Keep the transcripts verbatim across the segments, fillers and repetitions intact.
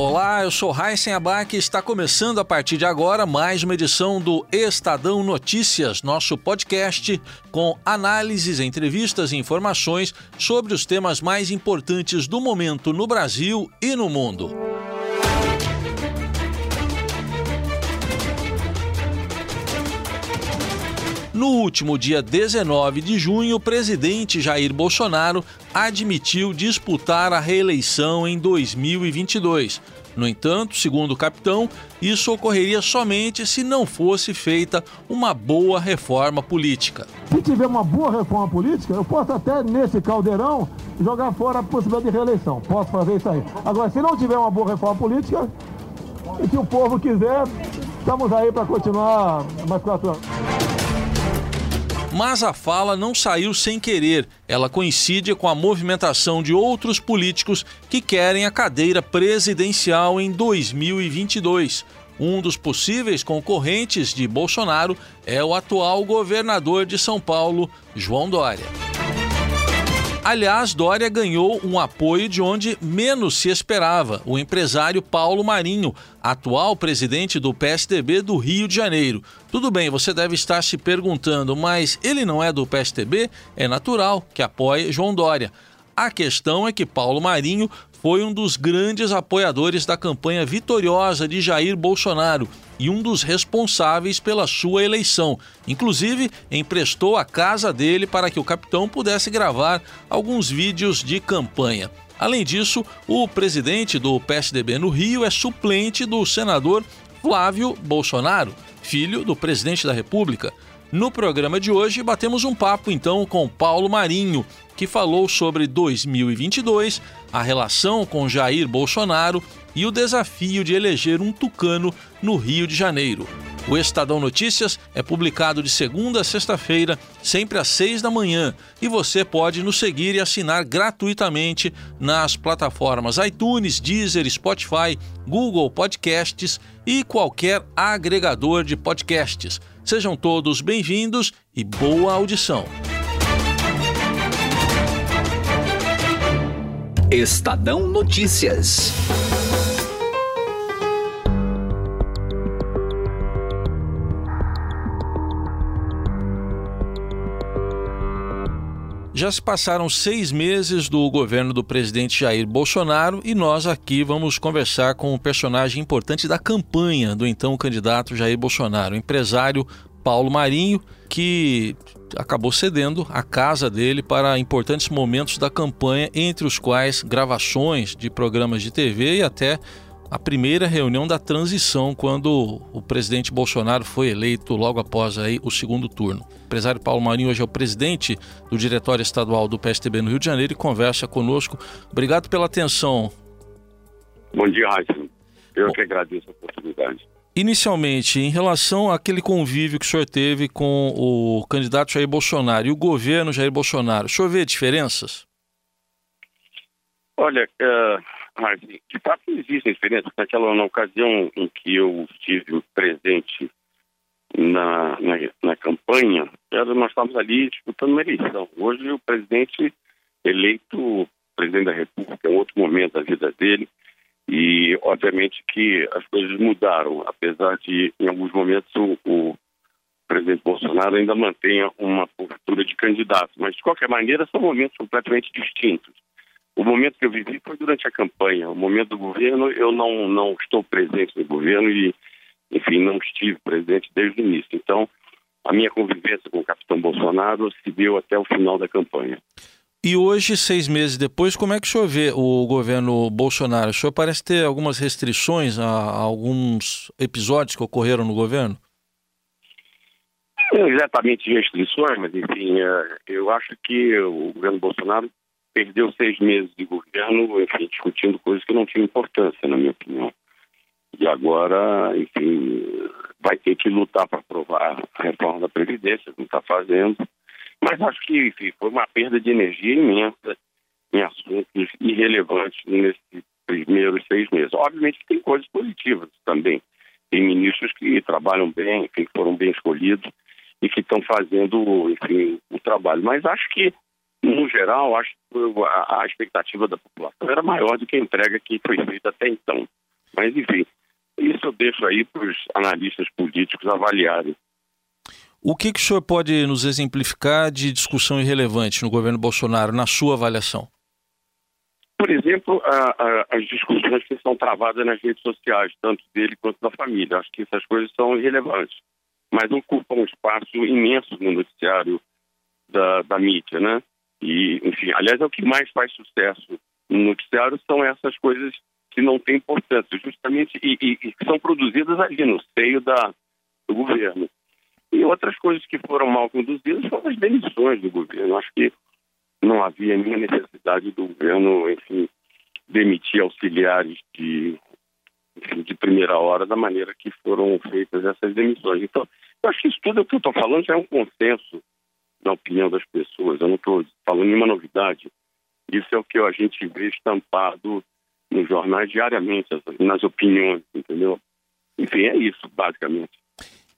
Olá, eu sou Raíssen Abac e está começando a partir de agora mais uma edição do Estadão Notícias, nosso podcast com análises, entrevistas e informações sobre os temas mais importantes do momento no Brasil e no mundo. No último dia dezenove de junho, o presidente Jair Bolsonaro admitiu disputar a reeleição em dois mil e vinte e dois. No entanto, segundo o capitão, isso ocorreria somente se não fosse feita uma boa reforma política. Se tiver uma boa reforma política, eu posso até, nesse caldeirão, jogar fora a possibilidade de reeleição. Posso fazer isso aí. Agora, se não tiver uma boa reforma política, e se o povo quiser, estamos aí para continuar mais quatro anos. Mas a fala não saiu sem querer. Ela coincide com a movimentação de outros políticos que querem a cadeira presidencial em dois mil e vinte e dois. Um dos possíveis concorrentes de Bolsonaro é o atual governador de São Paulo, João Dória. Aliás, Dória ganhou um apoio de onde menos se esperava, o empresário Paulo Marinho, atual presidente do P S D B do Rio de Janeiro. Tudo bem, você deve estar se perguntando, mas ele não é do P S D B? É natural que apoie João Dória. A questão é que Paulo Marinho foi um dos grandes apoiadores da campanha vitoriosa de Jair Bolsonaro e um dos responsáveis pela sua eleição. Inclusive, emprestou a casa dele para que o capitão pudesse gravar alguns vídeos de campanha. Além disso, o presidente do P S D B no Rio é suplente do senador Flávio Bolsonaro, filho do presidente da República. No programa de hoje, batemos um papo, então, com Paulo Marinho, que falou sobre dois mil e vinte e dois, a relação com Jair Bolsonaro e o desafio de eleger um tucano no Rio de Janeiro. O Estadão Notícias é publicado de segunda a sexta-feira, sempre às seis da manhã, e você pode nos seguir e assinar gratuitamente nas plataformas iTunes, Deezer, Spotify, Google Podcasts e qualquer agregador de podcasts. Sejam todos bem-vindos e boa audição. Estadão Notícias. Já se passaram seis meses do governo do presidente Jair Bolsonaro e nós aqui vamos conversar com um personagem importante da campanha do então candidato Jair Bolsonaro, o empresário Paulo Marinho, que acabou cedendo a casa dele para importantes momentos da campanha, entre os quais gravações de programas de T V e até a primeira reunião da transição, quando o presidente Bolsonaro foi eleito logo após aí o segundo turno. O empresário Paulo Marinho hoje é o presidente do Diretório Estadual do P S D B no Rio de Janeiro e conversa conosco. Obrigado pela atenção. Bom dia, Raíssen. Eu Bom... que agradeço a oportunidade. Inicialmente, em relação àquele convívio que o senhor teve com o candidato Jair Bolsonaro e o governo Jair Bolsonaro, o senhor vê diferenças? Olha... Uh... Mas, de fato, existem diferenças. Naquela na ocasião em que eu estive presente na, na, na campanha, nós estávamos ali disputando uma eleição. Hoje, o presidente eleito, presidente da República, é um outro momento da vida dele. E, obviamente, que as coisas mudaram, apesar de, em alguns momentos, o, o presidente Bolsonaro ainda mantenha uma postura de candidato. Mas, de qualquer maneira, são momentos completamente distintos. O momento que eu vivi foi durante a campanha. O momento do governo, eu não, não estou presente no governo e, enfim, não estive presente desde o início. Então, a minha convivência com o capitão Bolsonaro se deu até o final da campanha. E hoje, seis meses depois, como é que o senhor vê o governo Bolsonaro? O senhor parece ter algumas restrições a, a alguns episódios que ocorreram no governo? Não exatamente restrições, mas, enfim, eu acho que o governo Bolsonaro perdeu seis meses de governo, enfim, discutindo coisas que não tinham importância, na minha opinião. E agora, enfim, vai ter que lutar para aprovar a reforma da Previdência, não está fazendo. Mas acho que, enfim, foi uma perda de energia imensa. em assuntos irrelevantes nesses primeiros seis meses. Obviamente que tem coisas positivas também. Tem ministros que trabalham bem, enfim, que foram bem escolhidos e que estão fazendo, enfim, o trabalho. Mas acho que, no geral, acho que a expectativa da população era maior do que a entrega que foi feita até então. Mas, enfim, isso eu deixo aí para os analistas políticos avaliarem. O que, que o senhor pode nos exemplificar de discussão irrelevante no governo Bolsonaro, na sua avaliação? Por exemplo, a, a, as discussões que são travadas nas redes sociais, tanto dele quanto da família. Acho que essas coisas são irrelevantes, mas ocupam um espaço imenso no noticiário da, da mídia, né? E, enfim, aliás, é o que mais faz sucesso no noticiário são essas coisas que não têm importância, justamente, e, e, e são produzidas ali no seio da, do governo. E outras coisas que foram mal conduzidas foram as demissões do governo. Acho que não havia nenhuma necessidade do governo, enfim, demitir auxiliares de, enfim, de primeira hora da maneira que foram feitas essas demissões. Então, eu acho que isso tudo que eu estou falando já é um consenso da opinião das pessoas. Eu não estou falando nenhuma novidade. Isso é o que a gente vê estampado nos jornais diariamente, nas opiniões, entendeu? Enfim, é isso, basicamente.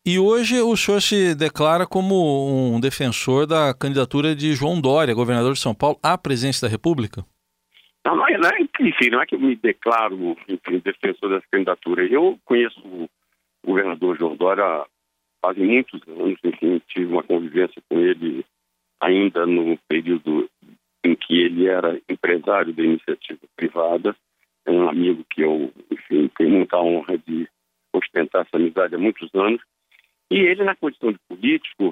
E hoje o senhor se declara como um defensor da candidatura de João Dória, governador de São Paulo, à presidência da República? Não, não, é, não, é, enfim, não é que eu me declaro, enfim, defensor dessa candidatura. Eu conheço o governador João Dória há muitos anos, enfim, tive uma convivência com ele ainda no período em que ele era empresário da iniciativa privada. É um amigo que eu, enfim, tenho muita honra de ostentar essa amizade há muitos anos. E ele, na condição de político,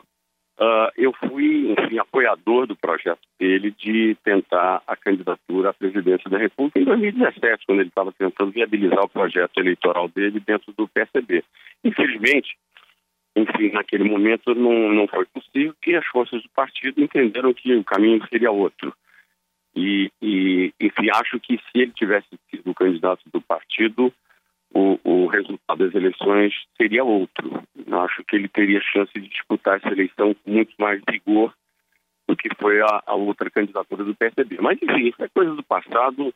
uh, eu fui, enfim, apoiador do projeto dele de tentar a candidatura à presidência da República em dois mil e dezessete, quando ele estava tentando viabilizar o projeto eleitoral dele dentro do P S D B. Infelizmente, enfim, naquele momento não, não foi possível, porque as forças do partido entenderam que o caminho seria outro. E, e enfim, acho que se ele tivesse sido o candidato do partido, O, o resultado das eleições seria outro. Eu acho que ele teria chance de disputar essa eleição com muito mais vigor do que foi a, a outra candidatura do P S D B. Mas, enfim, isso é coisa do passado.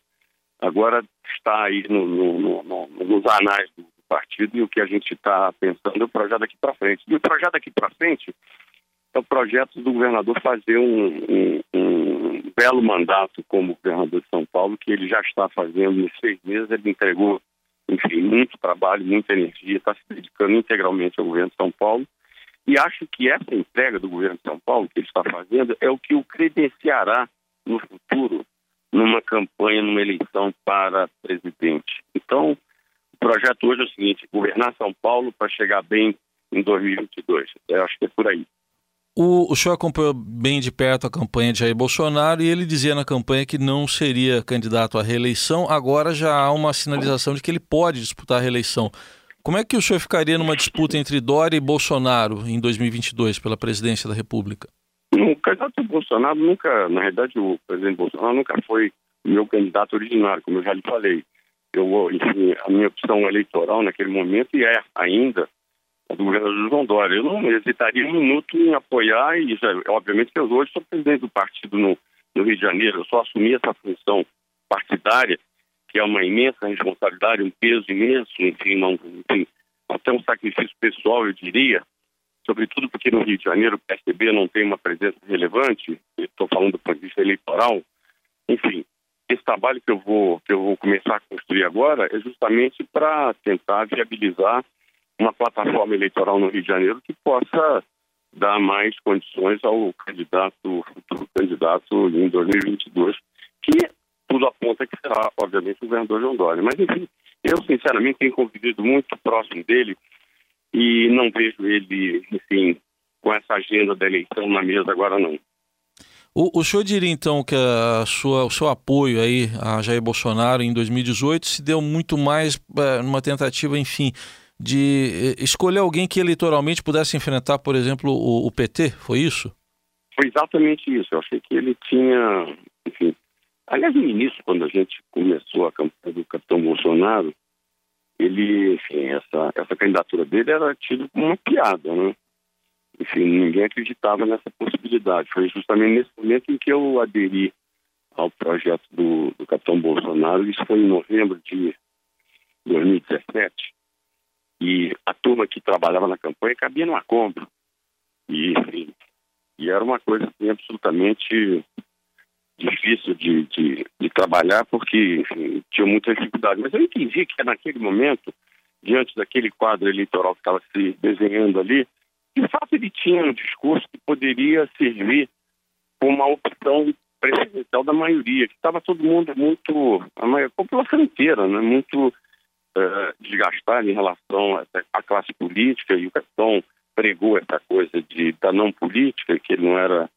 Agora está aí no, no, no, no, nos anais do partido e o que a gente está pensando é o projeto daqui para frente. E o projeto daqui para frente é o projeto do governador fazer um, um, um belo mandato como governador de São Paulo, que ele já está fazendo em seis meses. Ele entregou, enfim, muito trabalho, muita energia, está se dedicando integralmente ao governo de São Paulo. E acho que essa entrega do governo de São Paulo, que ele está fazendo, é o que o credenciará no futuro, numa campanha, numa eleição para presidente. Então, o projeto hoje é o seguinte: governar São Paulo para chegar bem em dois mil e vinte e dois. Eu acho que é por aí. O, o senhor acompanhou bem de perto a campanha de Jair Bolsonaro e ele dizia na campanha que não seria candidato à reeleição. Agora já há uma sinalização de que ele pode disputar a reeleição. Como é que o senhor ficaria numa disputa entre Dória e Bolsonaro em dois mil e vinte e dois pela presidência da República? O candidato Bolsonaro nunca, na verdade, o presidente Bolsonaro nunca foi meu candidato originário, como eu já lhe falei. Eu, enfim, a minha opção eleitoral naquele momento, e é ainda, do governador João Dória. Eu não hesitaria um minuto em apoiar, e já, obviamente que eu hoje sou presidente do partido no, no Rio de Janeiro. Eu só assumi essa função partidária, que é uma imensa responsabilidade, um peso imenso, enfim, não, enfim, até um sacrifício pessoal, eu diria, sobretudo porque no Rio de Janeiro o P S D B não tem uma presença relevante, estou falando do ponto de vista eleitoral. Enfim, esse trabalho que eu vou, que eu vou começar a construir agora é justamente para tentar viabilizar uma plataforma eleitoral no Rio de Janeiro que possa dar mais condições ao candidato, futuro candidato em dois mil e vinte e dois, que tudo aponta que será, obviamente, o governador João Dória. Mas, enfim, eu, sinceramente, tenho convivido muito próximo dele e não vejo ele, enfim, com essa agenda da eleição na mesa agora, não. O, o senhor diria, então, que a sua, o seu apoio aí a Jair Bolsonaro em dois mil e dezoito se deu muito mais é, numa tentativa, enfim, de escolher alguém que eleitoralmente pudesse enfrentar, por exemplo, o, o P T? Foi isso? Foi exatamente isso. Eu achei que ele tinha, enfim... Aliás, no início, quando a gente começou a campanha do capitão Bolsonaro, ele, enfim, essa, essa candidatura dele era tida como uma piada, né? Enfim, ninguém acreditava nessa possibilidade. Foi justamente nesse momento em que eu aderi ao projeto do, do capitão Bolsonaro. Isso foi em novembro de dois mil e dezessete. E a turma que trabalhava na campanha cabia numa compra. E, enfim, e era uma coisa assim, absolutamente difícil de, de, de trabalhar, porque, enfim, tinha muita dificuldade. Mas eu entendi que naquele momento, diante daquele quadro eleitoral que estava se desenhando ali, de fato ele tinha um discurso que poderia servir como uma opção presidencial da maioria, que estava todo mundo muito, a, maioria, a população inteira, né, muito uh, desgastada em relação à, à classe política, e o capitão pregou essa coisa de, da não política, que ele não era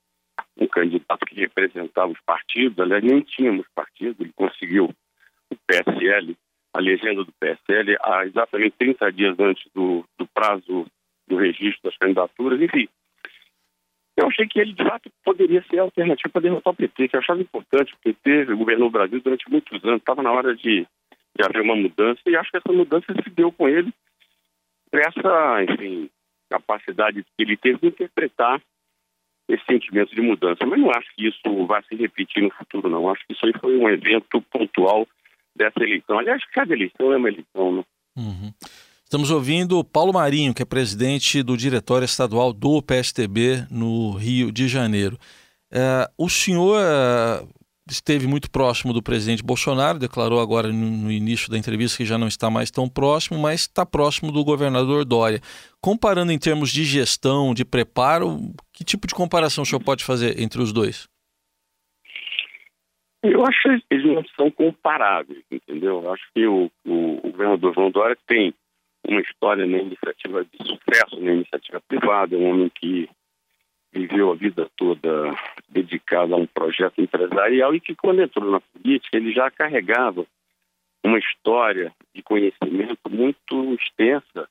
um candidato que representava os partidos, aliás, nem tínhamos partido. Ele conseguiu o P S L, a legenda do P S L, há exatamente trinta dias antes do, do prazo do registro das candidaturas. Enfim, eu achei que ele, de fato, poderia ser a alternativa para derrotar o P T, que eu achava importante. O P T governou o Brasil durante muitos anos, estava na hora de, de haver uma mudança, e acho que essa mudança se deu com ele, por essa, enfim, capacidade que ele teve de interpretar esse sentimento de mudança. Mas não acho que isso vá se repetir no futuro, não. Acho que isso aí foi um evento pontual dessa eleição. Aliás, cada eleição é uma eleição, né? Uhum. Estamos ouvindo Paulo Marinho, que é presidente do Diretório Estadual do P S D B no Rio de Janeiro. É, o senhor é, esteve muito próximo do presidente Bolsonaro, declarou agora no, no início da entrevista que já não está mais tão próximo, mas está próximo do governador Dória. Comparando em termos de gestão, de preparo, que tipo de comparação o senhor pode fazer entre os dois? Eu acho que eles não são comparáveis, entendeu? Eu acho que o, o, o governador João Dória tem uma história na iniciativa de sucesso, na iniciativa privada. É um homem que viveu a vida toda dedicado a um projeto empresarial e que, quando entrou na política, ele já carregava uma história de conhecimento muito extensa.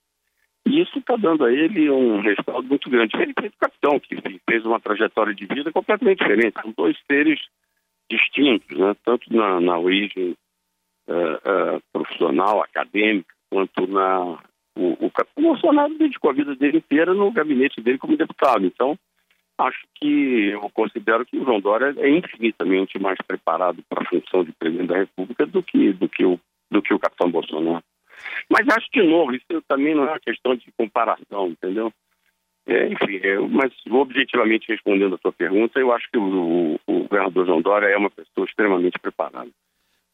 E isso está dando a ele um respaldo muito grande. Ele fez o capitão, que fez uma trajetória de vida completamente diferente. São dois seres distintos, né? Tanto na, na origem uh, uh, profissional, acadêmica, quanto na... O, o, o Bolsonaro dedicou a vida dele inteira no gabinete dele como deputado. Então, acho que eu considero que o João Dória é infinitamente mais preparado para a função de presidente da República do que, do que, o, do que o capitão Bolsonaro. Mas acho que, de novo, isso também não é uma questão de comparação, entendeu? É, enfim, eu, mas objetivamente respondendo a sua pergunta, eu acho que o, o, o governador João Dória é uma pessoa extremamente preparada.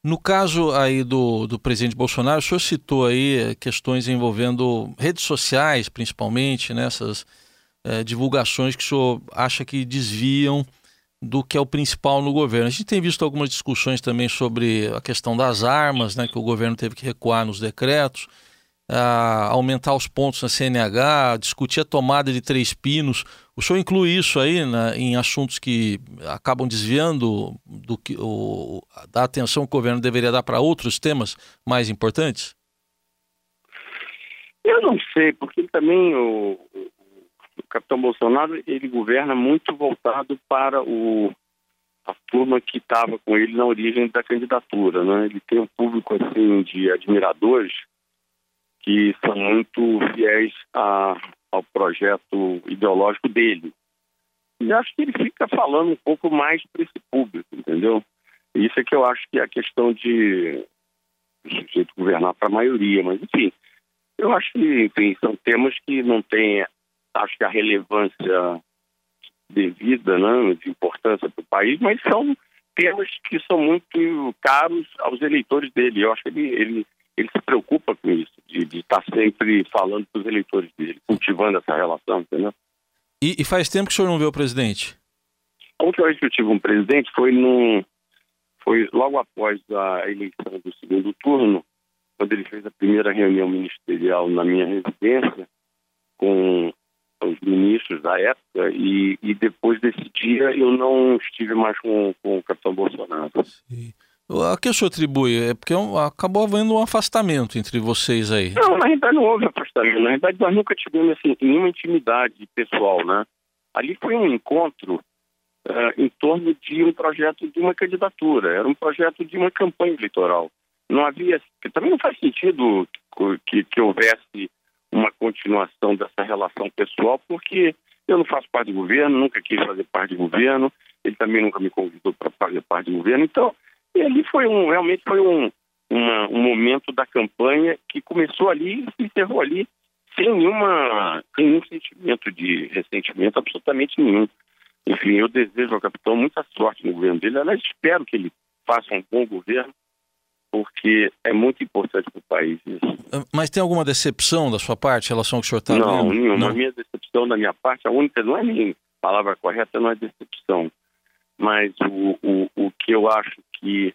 No caso aí do, do presidente Bolsonaro, o senhor citou aí questões envolvendo redes sociais, principalmente, nessas né, é, divulgações que o senhor acha que desviam do que é o principal no governo. A gente tem visto algumas discussões também sobre a questão das armas, né, que o governo teve que recuar nos decretos, a aumentar os pontos na C N H, discutir a tomada de Três Pinos. O senhor inclui isso aí na, em assuntos que acabam desviando do que, o, da atenção que o governo deveria dar para outros temas mais importantes? Eu não sei, porque também o, o capitão Bolsonaro, ele governa muito voltado para o, a turma que estava com ele na origem da candidatura, né? Ele tem um público assim de admiradores que são muito fiéis a, ao projeto ideológico dele. E acho que ele fica falando um pouco mais para esse público, entendeu? Isso é que eu acho que é a questão de o sujeito governar para a maioria. Mas, enfim, eu acho que enfim, são temas que não têm, acho que, a relevância devida, né, de importância para o país, mas são temas que são muito caros aos eleitores dele. Eu acho que ele... ele Ele se preocupa com isso, de, de estar sempre falando para os eleitores dele, cultivando essa relação, entendeu? E, e faz tempo que o senhor não vê o presidente? A última vez que eu tive um presidente foi, num, foi logo após a eleição do segundo turno, quando ele fez a primeira reunião ministerial na minha residência com os ministros da época, e, e depois desse dia eu não estive mais com, com o capitão Bolsonaro. Sim. A que o senhor atribui? É porque acabou havendo um afastamento entre vocês aí. Não, na realidade não houve afastamento. Na realidade nós nunca tivemos assim, nenhuma intimidade pessoal, né? Ali foi um encontro uh, em torno de um projeto de uma candidatura. Era um projeto de uma campanha eleitoral. Não havia... Também não faz sentido que, que houvesse uma continuação dessa relação pessoal, porque eu não faço parte do governo, nunca quis fazer parte do governo. ele também nunca me convidou para fazer parte do governo. Então, ele foi um, realmente foi um, uma, um momento da campanha que começou ali e se encerrou ali, sem nenhuma, nenhum sentimento de ressentimento, absolutamente nenhum. Enfim, eu desejo ao capitão muita sorte no governo dele. Eu espero que ele faça um bom governo, porque é muito importante para o país isso. Mas tem alguma decepção da sua parte em relação ao que o senhor está falando? Não, nenhuma. A minha decepção da minha parte, a única, não é nem palavra correta, não é decepção. Mas o, o, o que eu acho que...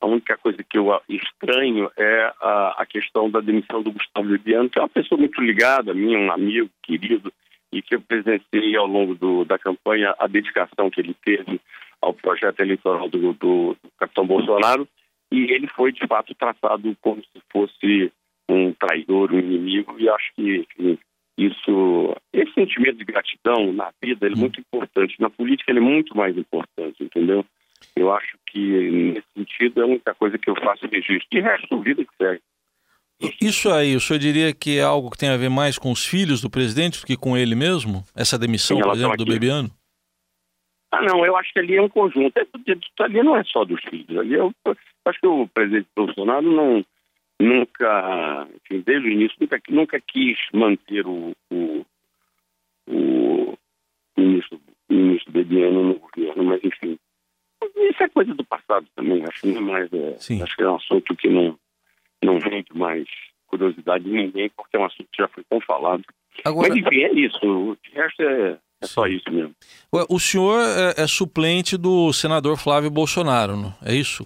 A única coisa que eu estranho é a, a questão da demissão do Gustavo Bivar, que é uma pessoa muito ligada a mim, um amigo querido, e que eu presenciei ao longo do, da campanha a dedicação que ele teve ao projeto eleitoral do, do, do capitão Bolsonaro, e ele foi, de fato, tratado como se fosse um traidor, um inimigo, e acho que, enfim, isso, esse sentimento de gratidão na vida, ele é muito importante, na política ele é muito mais importante, entendeu? Eu acho que, nesse sentido, é a única coisa que eu faço registro. De resto, a vida que segue. Isso aí, o senhor diria que é algo que tem a ver mais com os filhos do presidente do que com ele mesmo? Essa demissão, por exemplo, do Bebiano? Ah, não, eu acho que ali é um conjunto. Ali não é só dos filhos. Ali eu, eu acho que o presidente Bolsonaro não, nunca, enfim, desde o início, nunca, nunca quis manter o, o, o ministro, ministro Bebiano no governo, mas enfim. Isso é coisa do passado também, acho que não é mais, é, acho que é um assunto que não, não vende mais curiosidade de ninguém, porque é um assunto que já foi tão falado. Agora... Mas enfim, é isso, o resto é, é só isso mesmo. O senhor é, é suplente do senador Flávio Bolsonaro, não? É isso?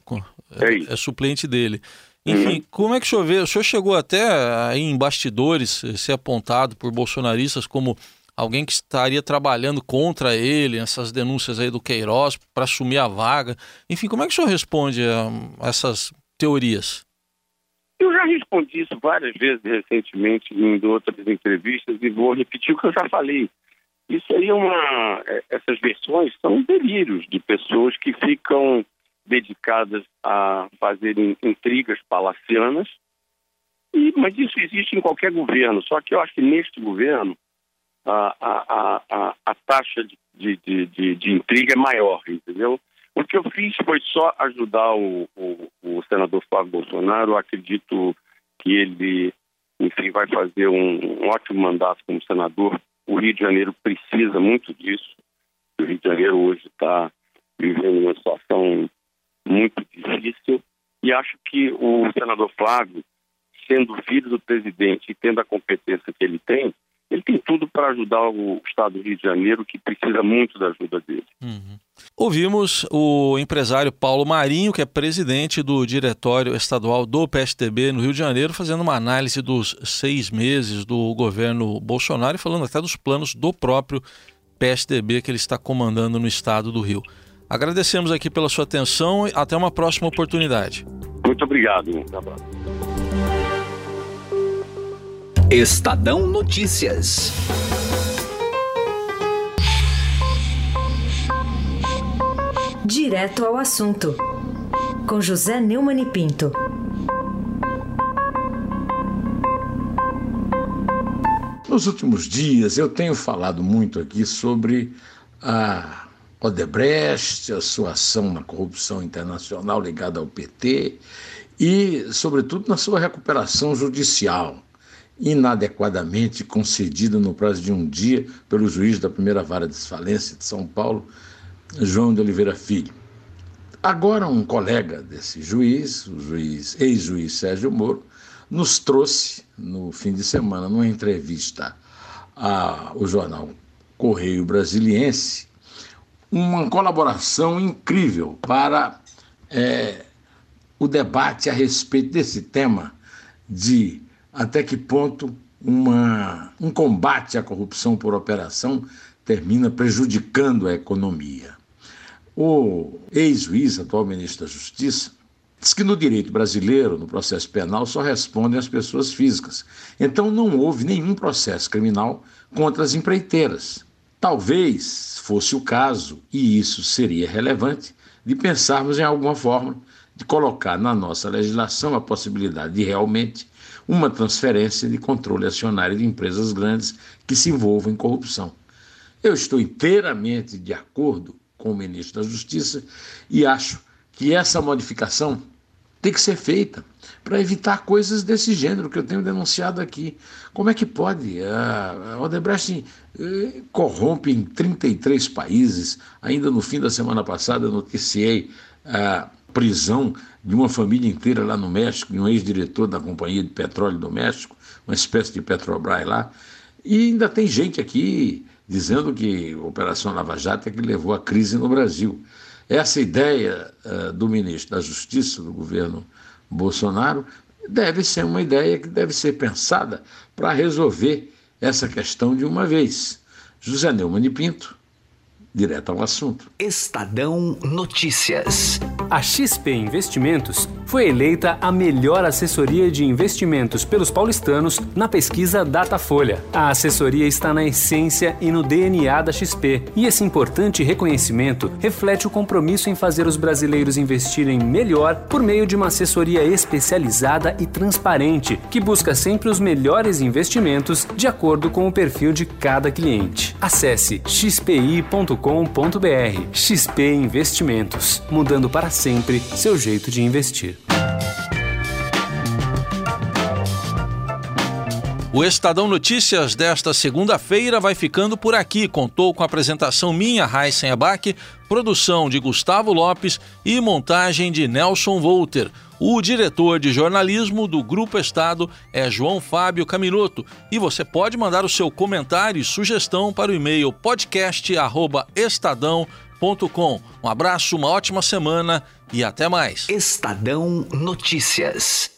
É, é, isso. É suplente dele. Enfim, uhum. Como é que o senhor vê? O senhor chegou até aí em bastidores ser apontado por bolsonaristas como... alguém que estaria trabalhando contra ele, essas denúncias aí do Queiroz, para assumir a vaga. Enfim, como é que o senhor responde a essas teorias? Eu já respondi isso várias vezes recentemente em outras entrevistas e vou repetir o que eu já falei. Isso aí é uma... Essas versões são delírios de pessoas que ficam dedicadas a fazerem intrigas palacianas. E, mas isso existe em qualquer governo. Só que eu acho que neste governo A, a, a, a taxa de, de, de, de intriga é maior, entendeu? O que eu fiz foi só ajudar o, o, o senador Flávio Bolsonaro. Eu acredito que ele, enfim, vai fazer um, um ótimo mandato como senador. O Rio de Janeiro precisa muito disso. O Rio de Janeiro hoje está vivendo uma situação muito difícil e acho que o senador Flávio, sendo filho do presidente e tendo a competência que ele tem, ele tem tudo para ajudar o estado do Rio de Janeiro, que precisa muito da ajuda dele. Uhum. Ouvimos o empresário Paulo Marinho, que é presidente do diretório estadual do P S D B no Rio de Janeiro, fazendo uma análise dos seis meses do governo Bolsonaro e falando até dos planos do próprio P S D B que ele está comandando no estado do Rio. Agradecemos aqui pela sua atenção e até uma próxima oportunidade. Muito obrigado. Um abraço. Estadão Notícias. Direto ao assunto, com José Neumann e Pinto. Nos últimos dias eu tenho falado muito aqui sobre a Odebrecht, a sua ação na corrupção internacional ligada ao P T e, sobretudo, na sua recuperação judicial, inadequadamente concedida no prazo de um dia pelo juiz da primeira vara de falência de São Paulo, João de Oliveira Filho. Agora um colega desse juiz, o juiz, ex-juiz Sérgio Moro, nos trouxe no fim de semana, numa entrevista ao jornal Correio Brasiliense, uma colaboração incrível para é, o debate a respeito desse tema de até que ponto uma, um combate à corrupção por operação termina prejudicando a economia. O ex-juiz, atual ministro da Justiça, diz que no direito brasileiro, no processo penal, só respondem as pessoas físicas. Então não houve nenhum processo criminal contra as empreiteiras. Talvez fosse o caso, e isso seria relevante, de pensarmos em alguma forma de colocar na nossa legislação a possibilidade de realmente uma transferência de controle acionário de empresas grandes que se envolvam em corrupção. Eu estou inteiramente de acordo com o ministro da Justiça, e acho que essa modificação tem que ser feita para evitar coisas desse gênero que eu tenho denunciado aqui. Como é que pode? A Odebrecht corrompe em trinta e três países. Ainda no fim da semana passada eu noticiei a prisão de uma família inteira lá no México, de um ex-diretor da Companhia de Petróleo do México, uma espécie de Petrobras lá. E ainda tem gente aqui dizendo que a Operação Lava Jato é que levou à crise no Brasil. Essa ideia uh, do ministro da Justiça do governo Bolsonaro deve ser uma ideia que deve ser pensada para resolver essa questão de uma vez. José Neumann de Pinto, direto ao assunto. Estadão Notícias. A X P Investimentos foi eleita a melhor assessoria de investimentos pelos paulistanos na pesquisa Datafolha. A assessoria está na essência e no D N A da X P, e esse importante reconhecimento reflete o compromisso em fazer os brasileiros investirem melhor por meio de uma assessoria especializada e transparente, que busca sempre os melhores investimentos de acordo com o perfil de cada cliente. Acesse x p i ponto com ponto b r. X P Investimentos, mudando para sempre. Sempre seu jeito de investir. O Estadão Notícias desta segunda-feira vai ficando por aqui. Contou com a apresentação minha, Raíssen Abac, produção de Gustavo Lopes e montagem de Nelson Volter. O diretor de jornalismo do Grupo Estado é João Fábio Camiloto, e você pode mandar o seu comentário e sugestão para o e-mail podcast arroba estadão ponto com. Um abraço, uma ótima semana e até mais. Estadão Notícias.